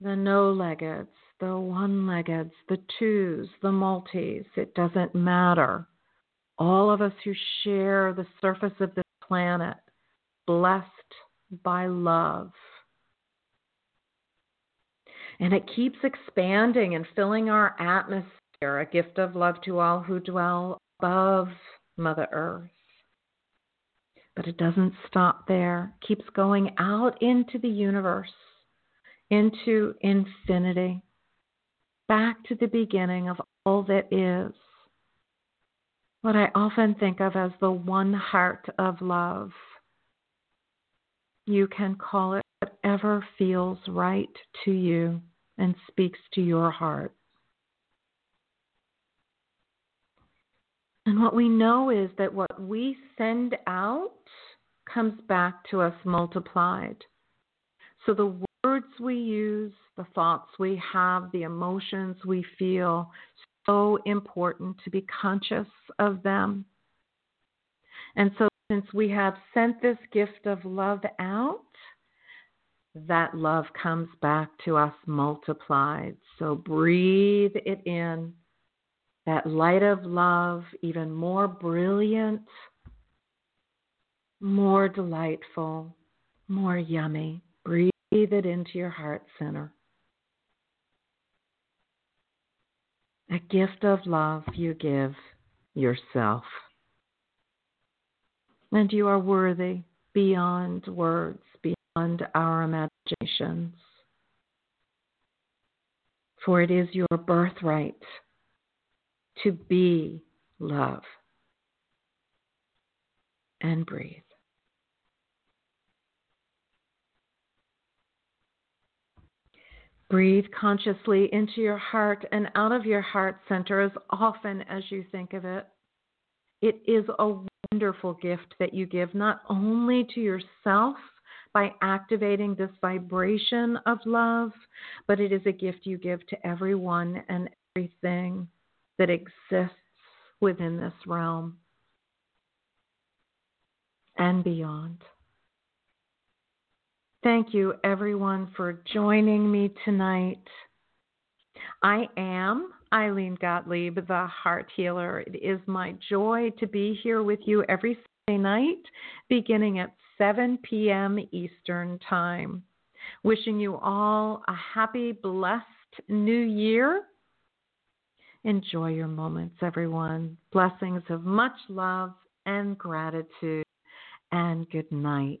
the no-leggeds, the one-leggeds, the twos, the multis, it doesn't matter. all of us who share the surface of this planet, blessed by love. And it keeps expanding and filling our atmosphere, a gift of love to all who dwell above Mother Earth. But it doesn't stop there. It keeps going out into the universe, into infinity, back to the beginning of all that is. What I often think of as the one heart of love. You can call it whatever feels right to you and speaks to your heart. And what we know is that what we send out comes back to us multiplied. So the words we use, the thoughts we have, the emotions we feel, so important to be conscious of them. And so since we have sent this gift of love out, that love comes back to us multiplied. So breathe it in. That light of love, even more brilliant, more delightful, more yummy. Breathe it into your heart center. A gift of love you give yourself. And you are worthy beyond words, beyond our imaginations. For it is your birthright to be love. And breathe. Breathe consciously into your heart and out of your heart center as often as you think of it. It is a wonderful gift that you give not only to yourself by activating this vibration of love, but it is a gift you give to everyone and everything that exists within this realm and beyond. Thank you, everyone, for joining me tonight. I am Ilene Gottlieb, the Heart Healer. It is my joy to be here with you every Sunday night, beginning at 7 p.m. Eastern Time. Wishing you all a happy, blessed new year. Enjoy your moments, everyone. Blessings of much love and gratitude, and good night.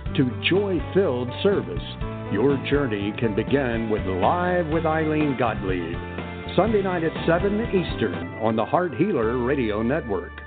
to joy-filled service. Your journey can begin with Live with Ilene Gottlieb, Sunday night at 7 Eastern on the Heart Healer Radio Network.